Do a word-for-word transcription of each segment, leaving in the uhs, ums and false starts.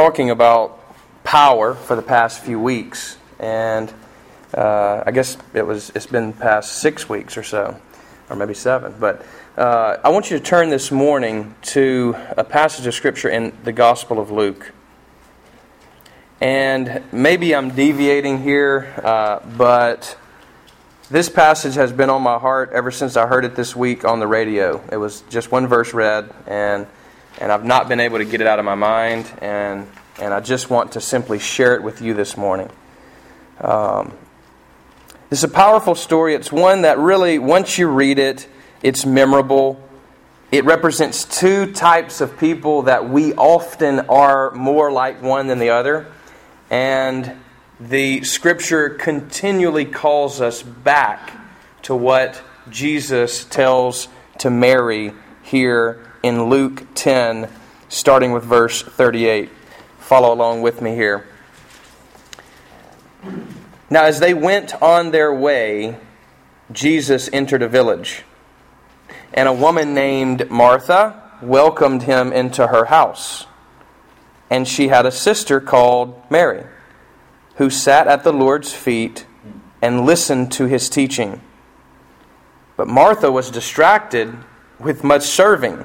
talking about power for the past few weeks, and uh, I guess it was it's been past six weeks or so, or maybe seven. But uh, I want you to turn this morning to a passage of Scripture in the Gospel of Luke. And maybe I'm deviating here, uh, but this passage has been on my heart ever since I heard it this week on the radio. It was just one verse read, and and I've not been able to get it out of my mind, and and I just want to simply share it with you this morning. Um, this is a powerful story. It's one that really, once you read it, it's memorable. It represents two types of people that we often are more like one than the other. And the Scripture continually calls us back to what Jesus tells to Mary here in Luke ten, starting with verse thirty-eight. Follow along with me here. Now, as they went on their way, Jesus entered a village. And a woman named Martha welcomed him into her house. And she had a sister called Mary, who sat at the Lord's feet and listened to his teaching. But Martha was distracted with much serving,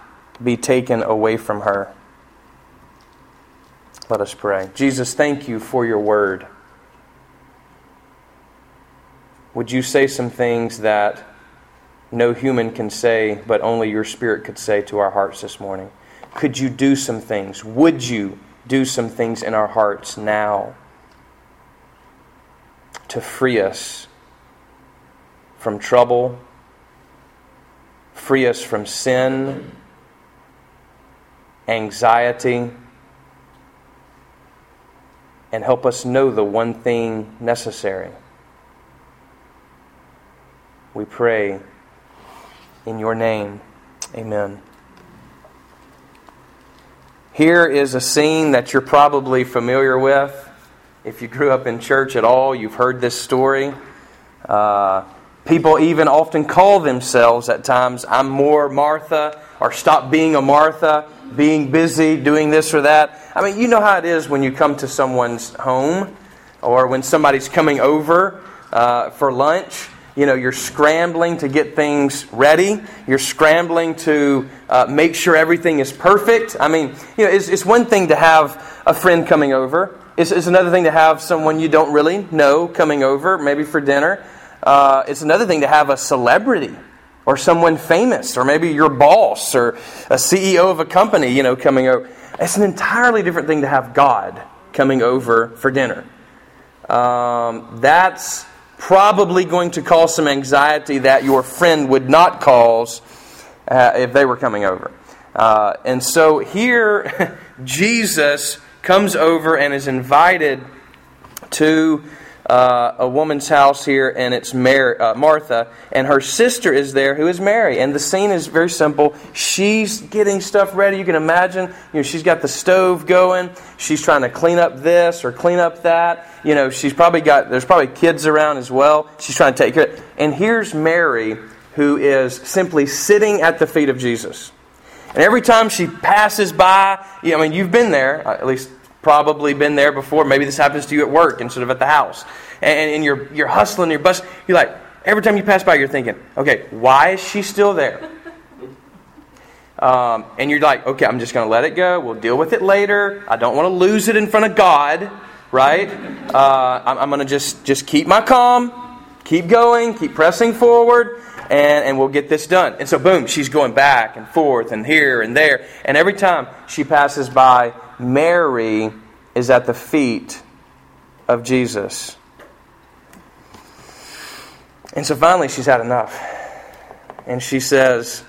be taken away from her." Let us pray. Jesus, thank you for your word. Would you say some things that no human can say, but only your Spirit could say to our hearts this morning? Could you do some things? Would you do some things in our hearts now to free us from trouble, free us from sin, anxiety, and help us know the one thing necessary? We pray in your name. Amen. Here is a scene that you're probably familiar with. If you grew up in church at all, you've heard this story. Uh, people even often call themselves at times, "I'm more Martha," or "Stop being a Martha, being busy, doing this or that." I mean, you know how it is when you come to someone's home or when somebody's coming over uh, for lunch. You know, you're scrambling to get things ready. You're scrambling to uh, make sure everything is perfect. I mean, you know, it's, it's one thing to have a friend coming over. It's, it's another thing to have someone you don't really know coming over, maybe for dinner. Uh, it's another thing to have a celebrity or someone famous, or maybe your boss or a C E O of a company, you know, coming over. It's an entirely different thing to have God coming over for dinner. Um, that's probably going to cause some anxiety that your friend would not cause uh, if they were coming over. Uh, and so here, Jesus comes over and is invited to uh, a woman's house here, and it's Mary, uh, Martha, and her sister is there, who is Mary. And the scene is very simple. She's getting stuff ready. You can imagine, you know, she's got the stove going. She's trying to clean up this or clean up that. You know, she's probably got, there's probably kids around as well. She's trying to take care of it. And here's Mary, who is simply sitting at the feet of Jesus. And every time she passes by, I mean, you've been there, at least probably been there before. Maybe this happens to you at work instead of at the house. And, and you're, you're hustling, you're bustling. You're like, every time you pass by, you're thinking, okay, why is she still there? Um, and you're like, okay, I'm just going to let it go. We'll deal with it later. I don't want to lose it in front of God. Right? Uh, I'm, I'm going to just, just keep my calm, keep going, keep pressing forward, and, and we'll get this done. And so, boom, she's going back and forth and here and there. And every time she passes by, Mary is at the feet of Jesus. And so finally she's had enough. And she says,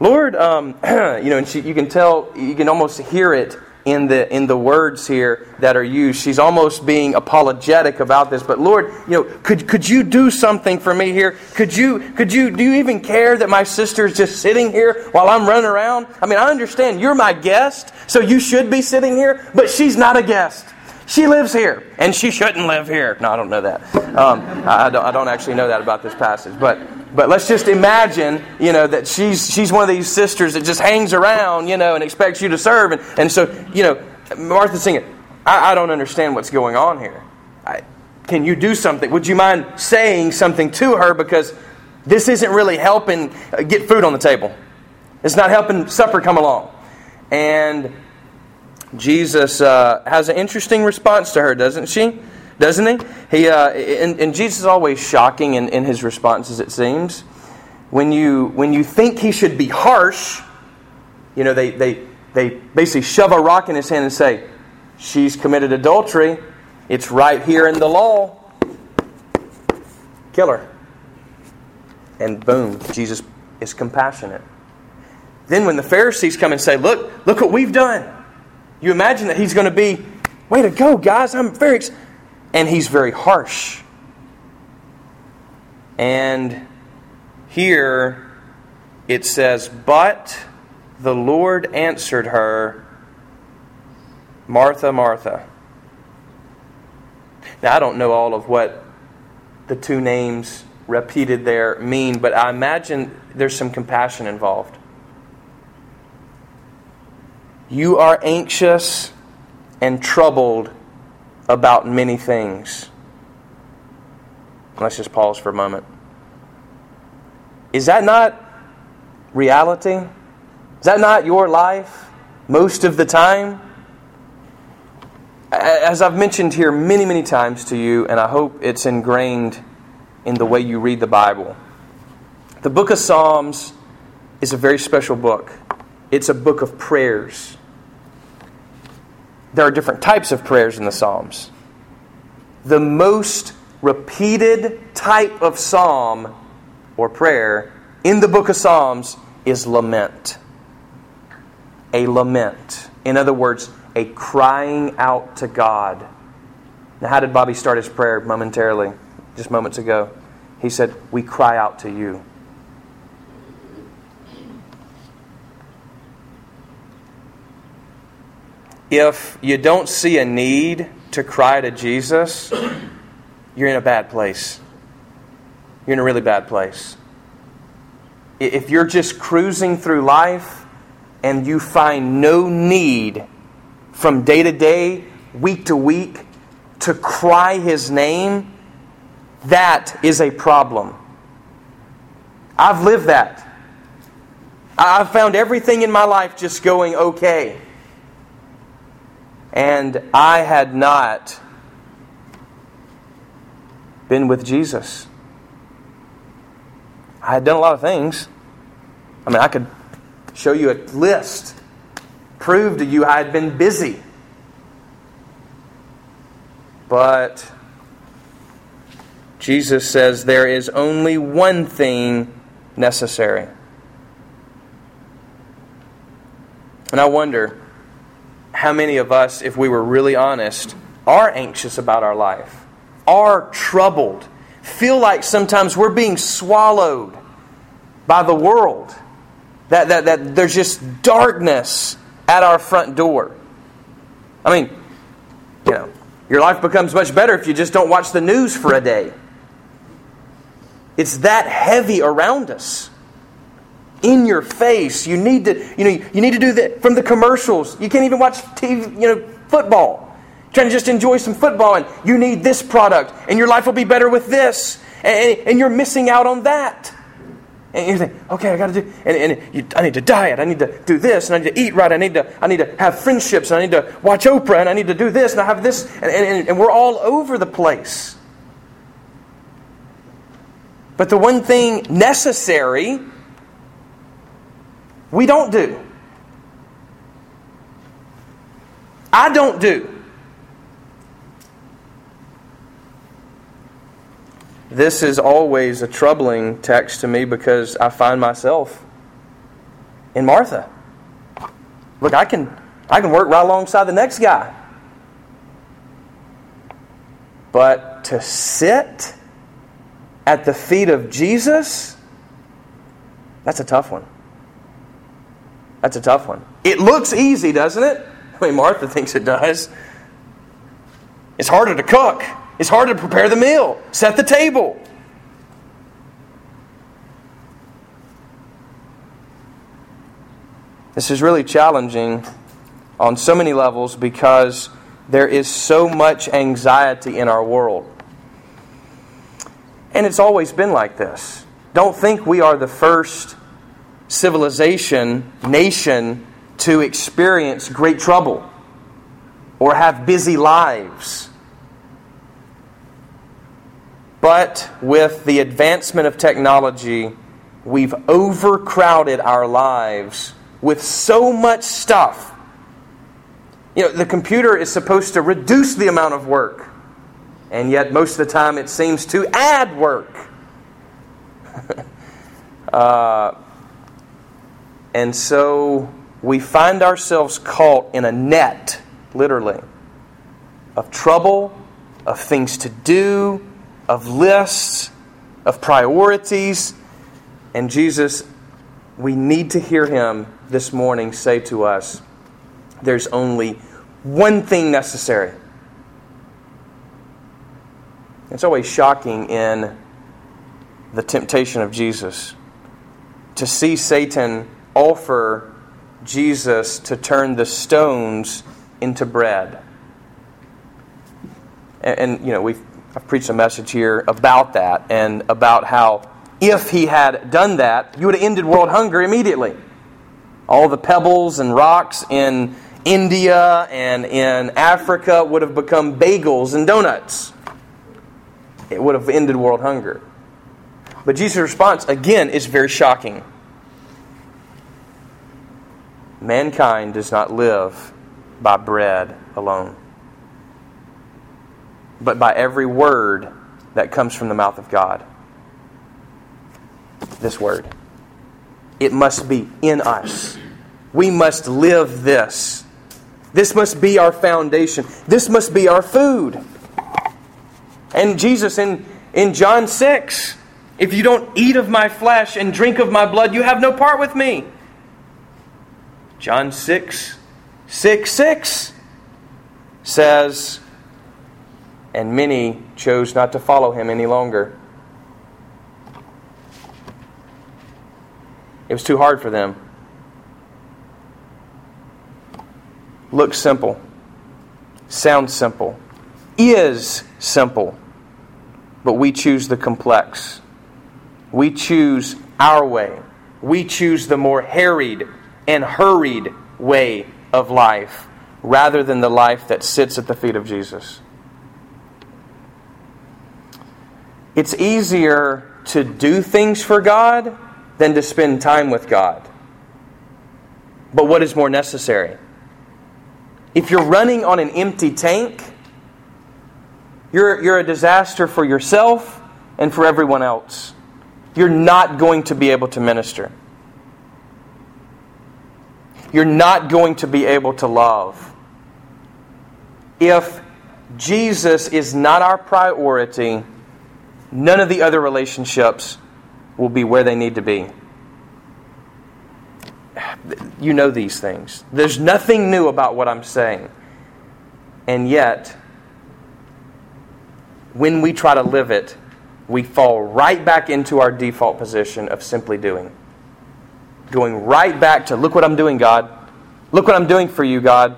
"Lord," um, you know, and she, you can tell, you can almost hear it in the in the words here that are used. She's almost being apologetic about this. But Lord, you know, could could you do something for me here? Could you could you do you even care that my sister is just sitting here while I'm running around? I mean, I understand you're my guest, so you should be sitting here, but she's not a guest. She lives here, and she shouldn't live here. No, I don't know that. Um, I, don't, I don't actually know that about this passage. But but let's just imagine, you know, that she's she's one of these sisters that just hangs around, you know, and expects you to serve. And, and so, you know, Martha's singing, I, I don't understand what's going on here. I, can you do something? Would you mind saying something to her? Because this isn't really helping get food on the table. It's not helping supper come along. And Jesus uh, has an interesting response to her, doesn't she? Doesn't he? He uh, and, and Jesus is always shocking in, in his responses, it seems. When you when you think he should be harsh, you know, they, they, they basically shove a rock in his hand and say, she's committed adultery. It's right here in the law. Kill her. And boom, Jesus is compassionate. Then when the Pharisees come and say, look, look what we've done. You imagine that he's going to be, way to go, guys, I'm very ex-. And he's very harsh. And here it says, but the Lord answered her, Martha, Martha. Now, I don't know all of what the two names repeated there mean, but I imagine there's some compassion involved. You are anxious and troubled about many things. Let's just pause for a moment. Is that not reality? Is that not your life most of the time? As I've mentioned here many, many times to you, and I hope it's ingrained in the way you read the Bible, the book of Psalms is a very special book. It's a book of prayers. There are different types of prayers in the Psalms. The most repeated type of psalm or prayer in the book of Psalms is lament. A lament. In other words, a crying out to God. Now, how did Bobby start his prayer momentarily, just moments ago? He said, we cry out to you. If you don't see a need to cry to Jesus, you're in a bad place. You're in a really bad place. If you're just cruising through life and you find no need from day to day, week to week, to cry His name, that is a problem. I've lived that. I've found everything in my life just going okay. And I had not been with Jesus. I had done a lot of things. I mean, I could show you a list, prove to you I had been busy. But Jesus says there is only one thing necessary. And I wonder, how many of us, if we were really honest, are anxious about our life, are troubled, feel like sometimes we're being swallowed by the world, that, that, that there's just darkness at our front door? I mean, you know, your life becomes much better if you just don't watch the news for a day. It's that heavy around us. In your face. You need to, you know, you need to do that from the commercials. You can't even watch T V, you know, football. You're trying to just enjoy some football, and you need this product, and your life will be better with this, and, and you're missing out on that. And you think, okay, I got to do, and, and you, I need to diet, I need to do this, and I need to eat right, I need to, I need to have friendships, and I need to watch Oprah, and I need to do this, and I have this, and, and, and we're all over the place. But the one thing necessary, we don't do. I don't do. This is always a troubling text to me because I find myself in Martha. Look, I can I can work right alongside the next guy. But to sit at the feet of Jesus, that's a tough one. That's a tough one. It looks easy, doesn't it? I mean, Martha thinks it does. It's harder to cook. It's harder to prepare the meal, set the table. This is really challenging on so many levels because there is so much anxiety in our world. And it's always been like this. Don't think we are the first civilization, nation to experience great trouble or have busy lives. But with the advancement of technology, we've overcrowded our lives with so much stuff. You know, the computer is supposed to reduce the amount of work, and yet most of the time it seems to add work. uh, and so we find ourselves caught in a net, literally, of trouble, of things to do, of lists, of priorities. And Jesus, we need to hear Him this morning say to us, there's only one thing necessary. It's always shocking in the temptation of Jesus to see Satan offer Jesus to turn the stones into bread. And, and you know, we've I've preached a message here about that and about how if he had done that, you would have ended world hunger immediately. All the pebbles and rocks in India and in Africa would have become bagels and donuts. It would have ended world hunger. But Jesus' response, again, is very shocking. Mankind does not live by bread alone, but by every word that comes from the mouth of God. This word. It must be in us. We must live this. This must be our foundation. This must be our food. And Jesus in, in John six, if you don't eat of my flesh and drink of my blood, you have no part with me. John six, six, six says, and many chose not to follow him any longer. It was too hard for them. Looks simple. Sounds simple. Is simple. But we choose the complex. We choose our way. We choose the more harried and hurried way of life rather than the life that sits at the feet of Jesus. It's easier to do things for God than to spend time with God. But what is more necessary? If you're running on an empty tank, you're, you're a disaster for yourself and for everyone else. You're not going to be able to minister. You're not going to be able to love. If Jesus is not our priority, none of the other relationships will be where they need to be. You know these things. There's nothing new about what I'm saying. And yet, when we try to live it, we fall right back into our default position of simply doing. Going right back to, look what I'm doing, God. Look what I'm doing for you, God.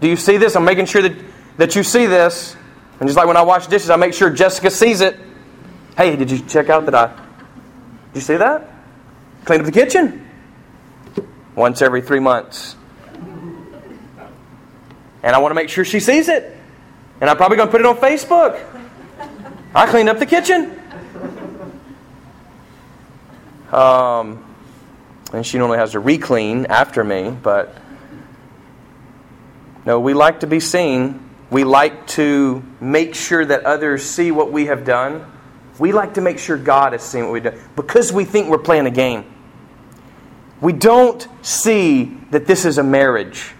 Do you see this? I'm making sure that, that you see this. And just like when I wash dishes, I make sure Jessica sees it. Hey, did you check out that I... Did you see that? Cleaned up the kitchen. Once every three months. And I want to make sure she sees it. And I'm probably going to put it on Facebook. I cleaned up the kitchen. Um, and she normally has to re-clean after me. But no, we like to be seen. We like to make sure that others see what we have done. We like to make sure God has seen what we've done because we think we're playing a game. We don't see that this is a marriage.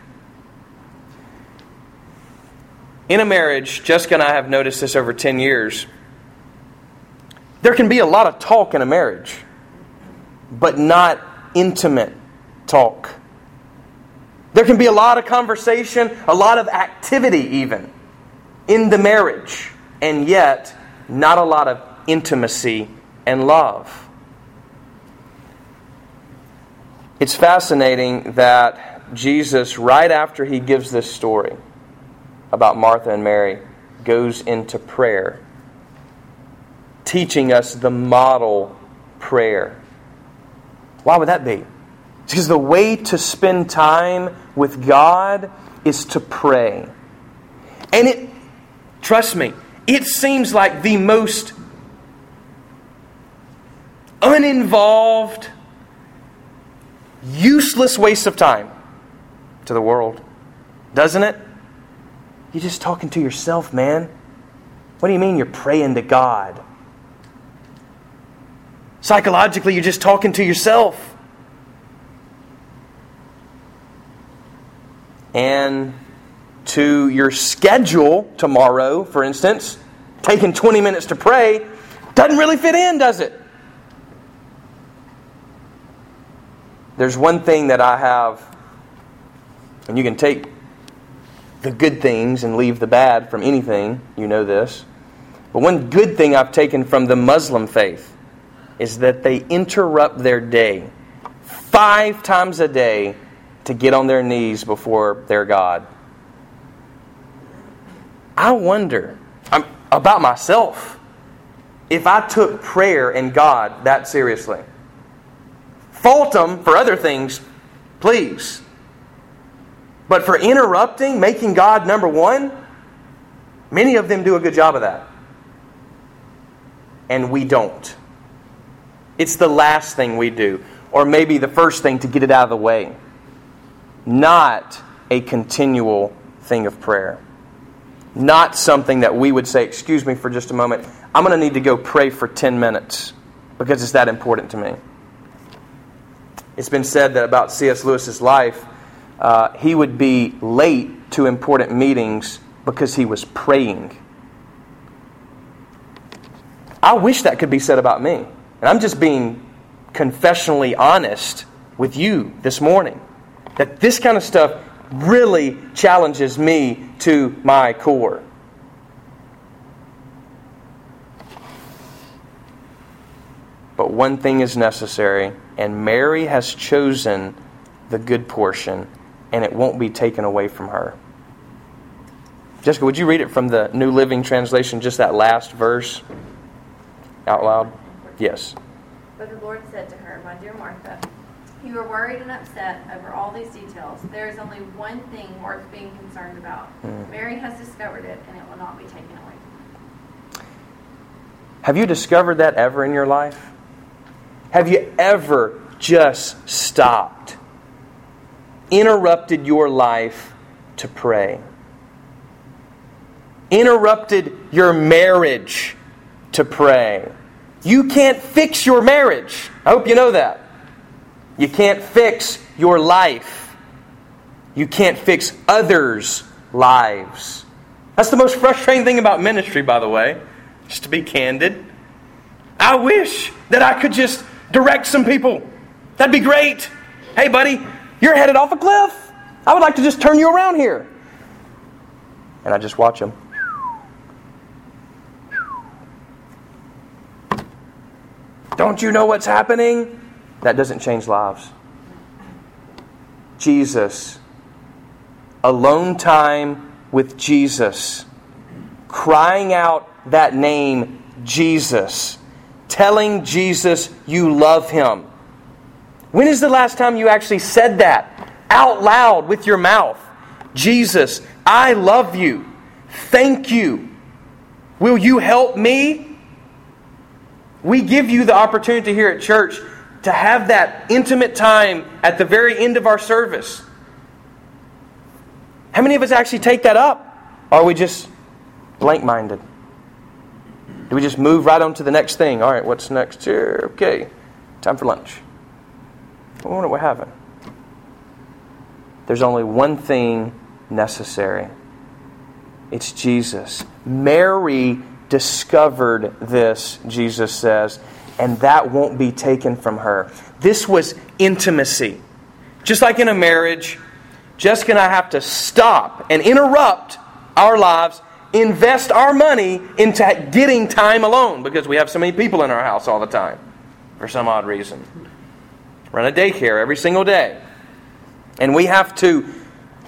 in a marriage, Jessica and I have noticed this over ten years, there can be a lot of talk in a marriage, but not intimate talk. There can be a lot of conversation, a lot of activity even, in the marriage, and yet not a lot of intimacy and love. It's fascinating that Jesus, right after he gives this story about Martha and Mary, goes into prayer, teaching us the model prayer. Why would that be? It's because the way to spend time with God is to pray. And it, trust me, it seems like the most uninvolved, useless waste of time to the world, doesn't it? You're just talking to yourself, man. What do you mean you're praying to God? Psychologically, you're just talking to yourself. And to your schedule tomorrow, for instance, taking twenty minutes to pray doesn't really fit in, does it? There's one thing that I have, and you can take the good things and leave the bad from anything, you know this. But one good thing I've taken from the Muslim faith is that they interrupt their day five times a day to get on their knees before their God. I wonder I'm, about myself if I took prayer and God that seriously. Fault them for other things, please. But for interrupting, making God number one, many of them do a good job of that. And we don't. It's the last thing we do. Or maybe the first thing to get it out of the way. Not a continual thing of prayer. Not something that we would say, excuse me for just a moment, I'm going to need to go pray for ten minutes because it's that important to me. It's been said that about C S Lewis's life, uh, he would be late to important meetings because he was praying. I wish that could be said about me. And I'm just being confessionally honest with you this morning. That this kind of stuff really challenges me to my core. But one thing is necessary, and Mary has chosen the good portion, and it won't be taken away from her. Jessica, would you read it from the New Living Translation, just that last verse out loud? Yes. But the Lord said to her, My dear Martha, you are worried and upset over all these details. There is only one thing worth being concerned about. Mm. Mary has discovered it, and it will not be taken away from her. Have you discovered that ever in your life? Have you ever just stopped, interrupted your life to pray? Interrupted your marriage to pray? You can't fix your marriage. I hope you know that. You can't fix your life. You can't fix others' lives. That's the most frustrating thing about ministry, by the way, just to be candid. I wish that I could just direct some people. That'd be great. Hey, buddy, you're headed off a cliff. I would like to just turn you around here. And I just watch them. Don't you know what's happening? That doesn't change lives. Jesus. Alone time with Jesus. Crying out that name, Jesus. Telling Jesus you love Him. When is the last time you actually said that out loud with your mouth? Jesus, I love you. Thank you. Will you help me? We give you the opportunity here at church to have that intimate time at the very end of our service. How many of us actually take that up? Or are we just blank-minded? Do we just move right on to the next thing? All right, what's next here? Okay, time for lunch. I wonder what we're having. There's only one thing necessary. It's Jesus. Mary discovered this, Jesus says, and that won't be taken from her. This was intimacy. Just like in a marriage, Jessica and I have to stop and interrupt our lives, invest our money into getting time alone because we have so many people in our house all the time for some odd reason. Run a daycare every single day. And we have to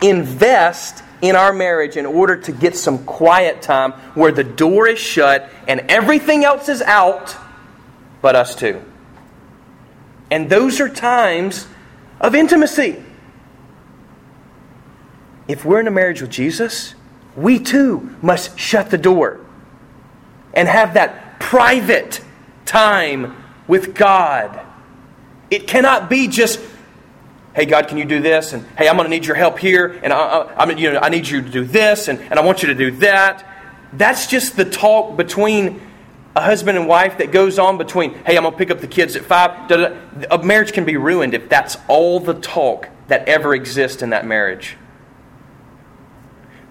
invest in our marriage in order to get some quiet time where the door is shut and everything else is out but us two. And those are times of intimacy. If we're in a marriage with Jesus, we too must shut the door and have that private time with God. It cannot be just, hey, God, can you do this? And, hey, I'm going to need your help here. And I, I, I, you know, I need you to do this. And, and I want you to do that. That's just the talk between a husband and wife that goes on between, hey, I'm going to pick up the kids at five. Da, da, da. A marriage can be ruined if that's all the talk that ever exists in that marriage.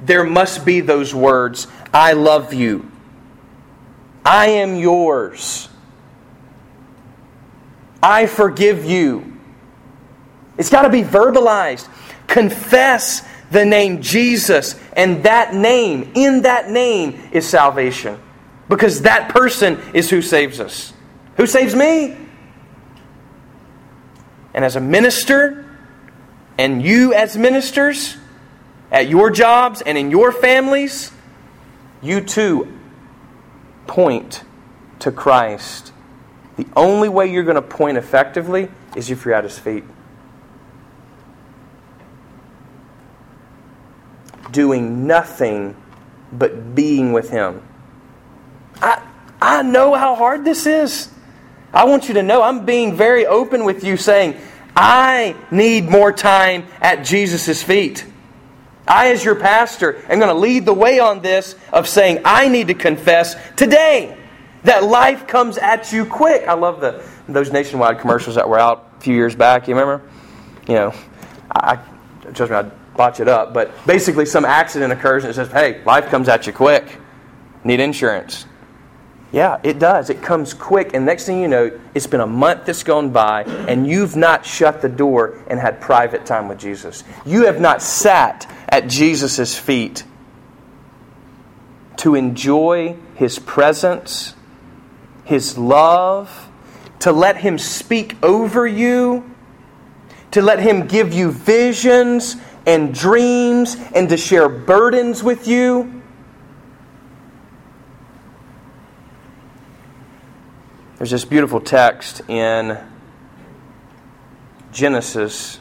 There must be those words, I love you. I am yours. I forgive you. It's got to be verbalized. Confess the name Jesus, and that name, in that name, is salvation. Because that person is who saves us. Who saves me? And as a minister, and you as ministers, at your jobs and in your families, you too point to Christ. The only way you're going to point effectively is if you're at His feet. Doing nothing but being with Him. I I know how hard this is. I want you to know I'm being very open with you saying, I need more time at Jesus' feet. I, as your pastor, am going to lead the way on this of saying, I need to confess today that life comes at you quick. I love the those Nationwide commercials that were out a few years back. You remember? You know, I, I trust me, I botch it up, but basically some accident occurs and it says, hey, life comes at you quick. Need insurance. Yeah, it does. It comes quick, and next thing you know, it's been a month that's gone by and you've not shut the door and had private time with Jesus. You have not sat at Jesus' feet to enjoy His presence, His love, to let Him speak over you, to let Him give you visions and dreams, and to share burdens with you. There's this beautiful text in Genesis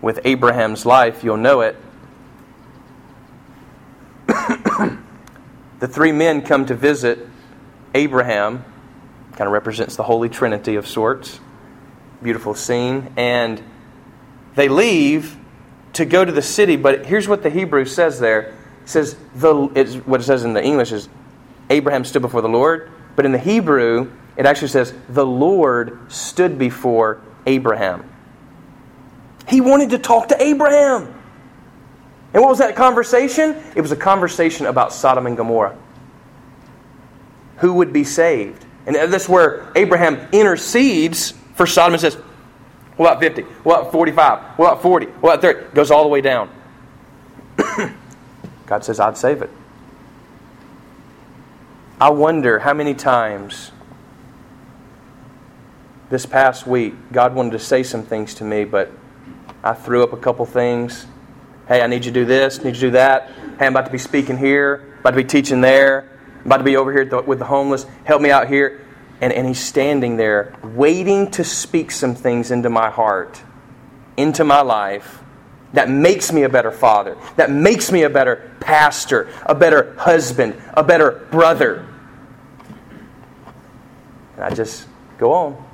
with Abraham's life. You'll know it. The three men come to visit Abraham. Kind of represents the Holy Trinity of sorts. Beautiful scene. And they leave to go to the city, but here's what the Hebrew says there. It says the it's, what it says in the English is Abraham stood before the Lord, but in the Hebrew it actually says the Lord stood before Abraham. He wanted to talk to Abraham. And what was that conversation? It was a conversation about Sodom and Gomorrah. Who would be saved? And that's where Abraham intercedes for Sodom and says, what about fifty? What about forty-five? What about forty? What about thirty? It goes all the way down. God says, I'd save it. I wonder how many times this past week God wanted to say some things to me, but I threw up a couple things. Hey, I need you to do this, need you to do that. Hey, I'm about to be speaking here, about to be teaching there, I'm about to be over here at the, with the homeless. Help me out here. And, and He's standing there waiting to speak some things into my heart, into my life, that makes me a better father, that makes me a better pastor, a better husband, a better brother. And I just go on.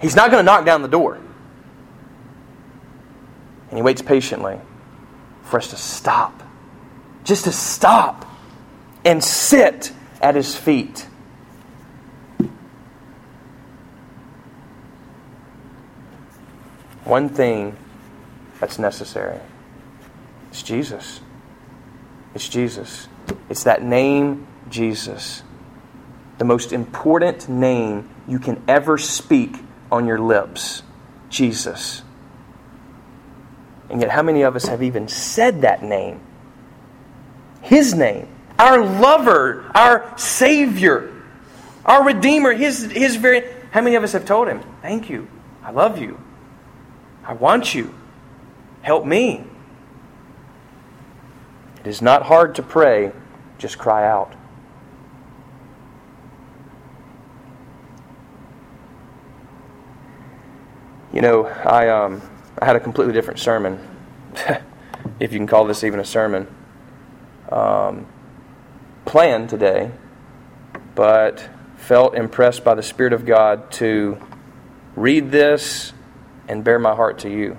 He's not going to knock down the door. And He waits patiently for us to stop. Just to stop and sit at His feet. One thing that's necessary. It's Jesus. It's Jesus. It's that name, Jesus. The most important name you can ever speak on your lips. Jesus. And yet how many of us have even said that name? His name. Our lover. Our Savior. Our Redeemer. His, his very... How many of us have told Him, thank you. I love you. I want you. Help me. It is not hard to pray. Just cry out. You know, I um, I had a completely different sermon, if you can call this even a sermon, um, planned today, but felt impressed by the Spirit of God to read this and bear my heart to you.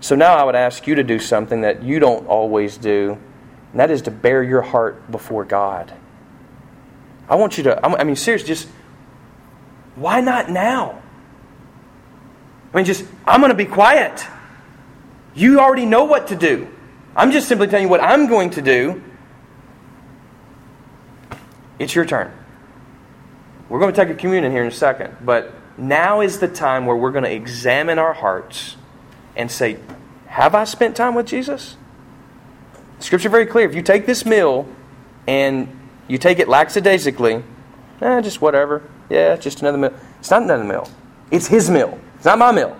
So now I would ask you to do something that you don't always do, and that is to bear your heart before God. I want you to, I mean, seriously, just, why not now? I mean, just, I'm going to be quiet. You already know what to do. I'm just simply telling you what I'm going to do. It's your turn. We're going to take a communion here in a second, but now is the time where we're going to examine our hearts and say, have I spent time with Jesus? Scripture is very clear. If you take this meal and you take it lackadaisically, eh, just whatever. Yeah, just another meal. It's not another meal. It's His meal. It's not my meal.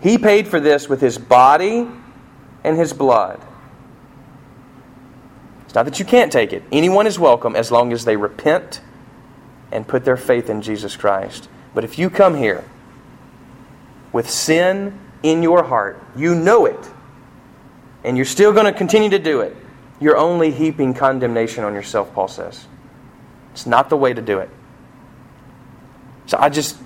He paid for this with His body and His blood. It's not that you can't take it. Anyone is welcome as long as they repent and put their faith in Jesus Christ. But if you come here with sin in your heart, you know it, and you're still going to continue to do it, you're only heaping condemnation on yourself, Paul says. It's not the way to do it. So I just,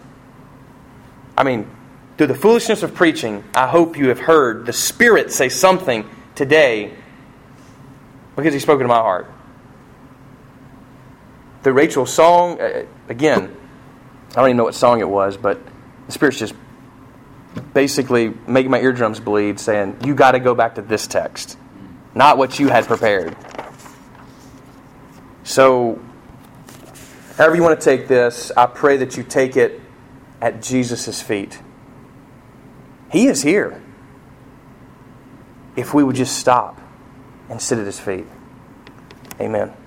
I mean, through the foolishness of preaching, I hope you have heard the Spirit say something today because He's spoken to my heart. Through Rachel's song, again, I don't even know what song it was, but the Spirit's just basically making my eardrums bleed, saying, you got to go back to this text, not what you had prepared. So, however you want to take this, I pray that you take it at Jesus' feet. He is here. If we would just stop and sit at His feet. Amen.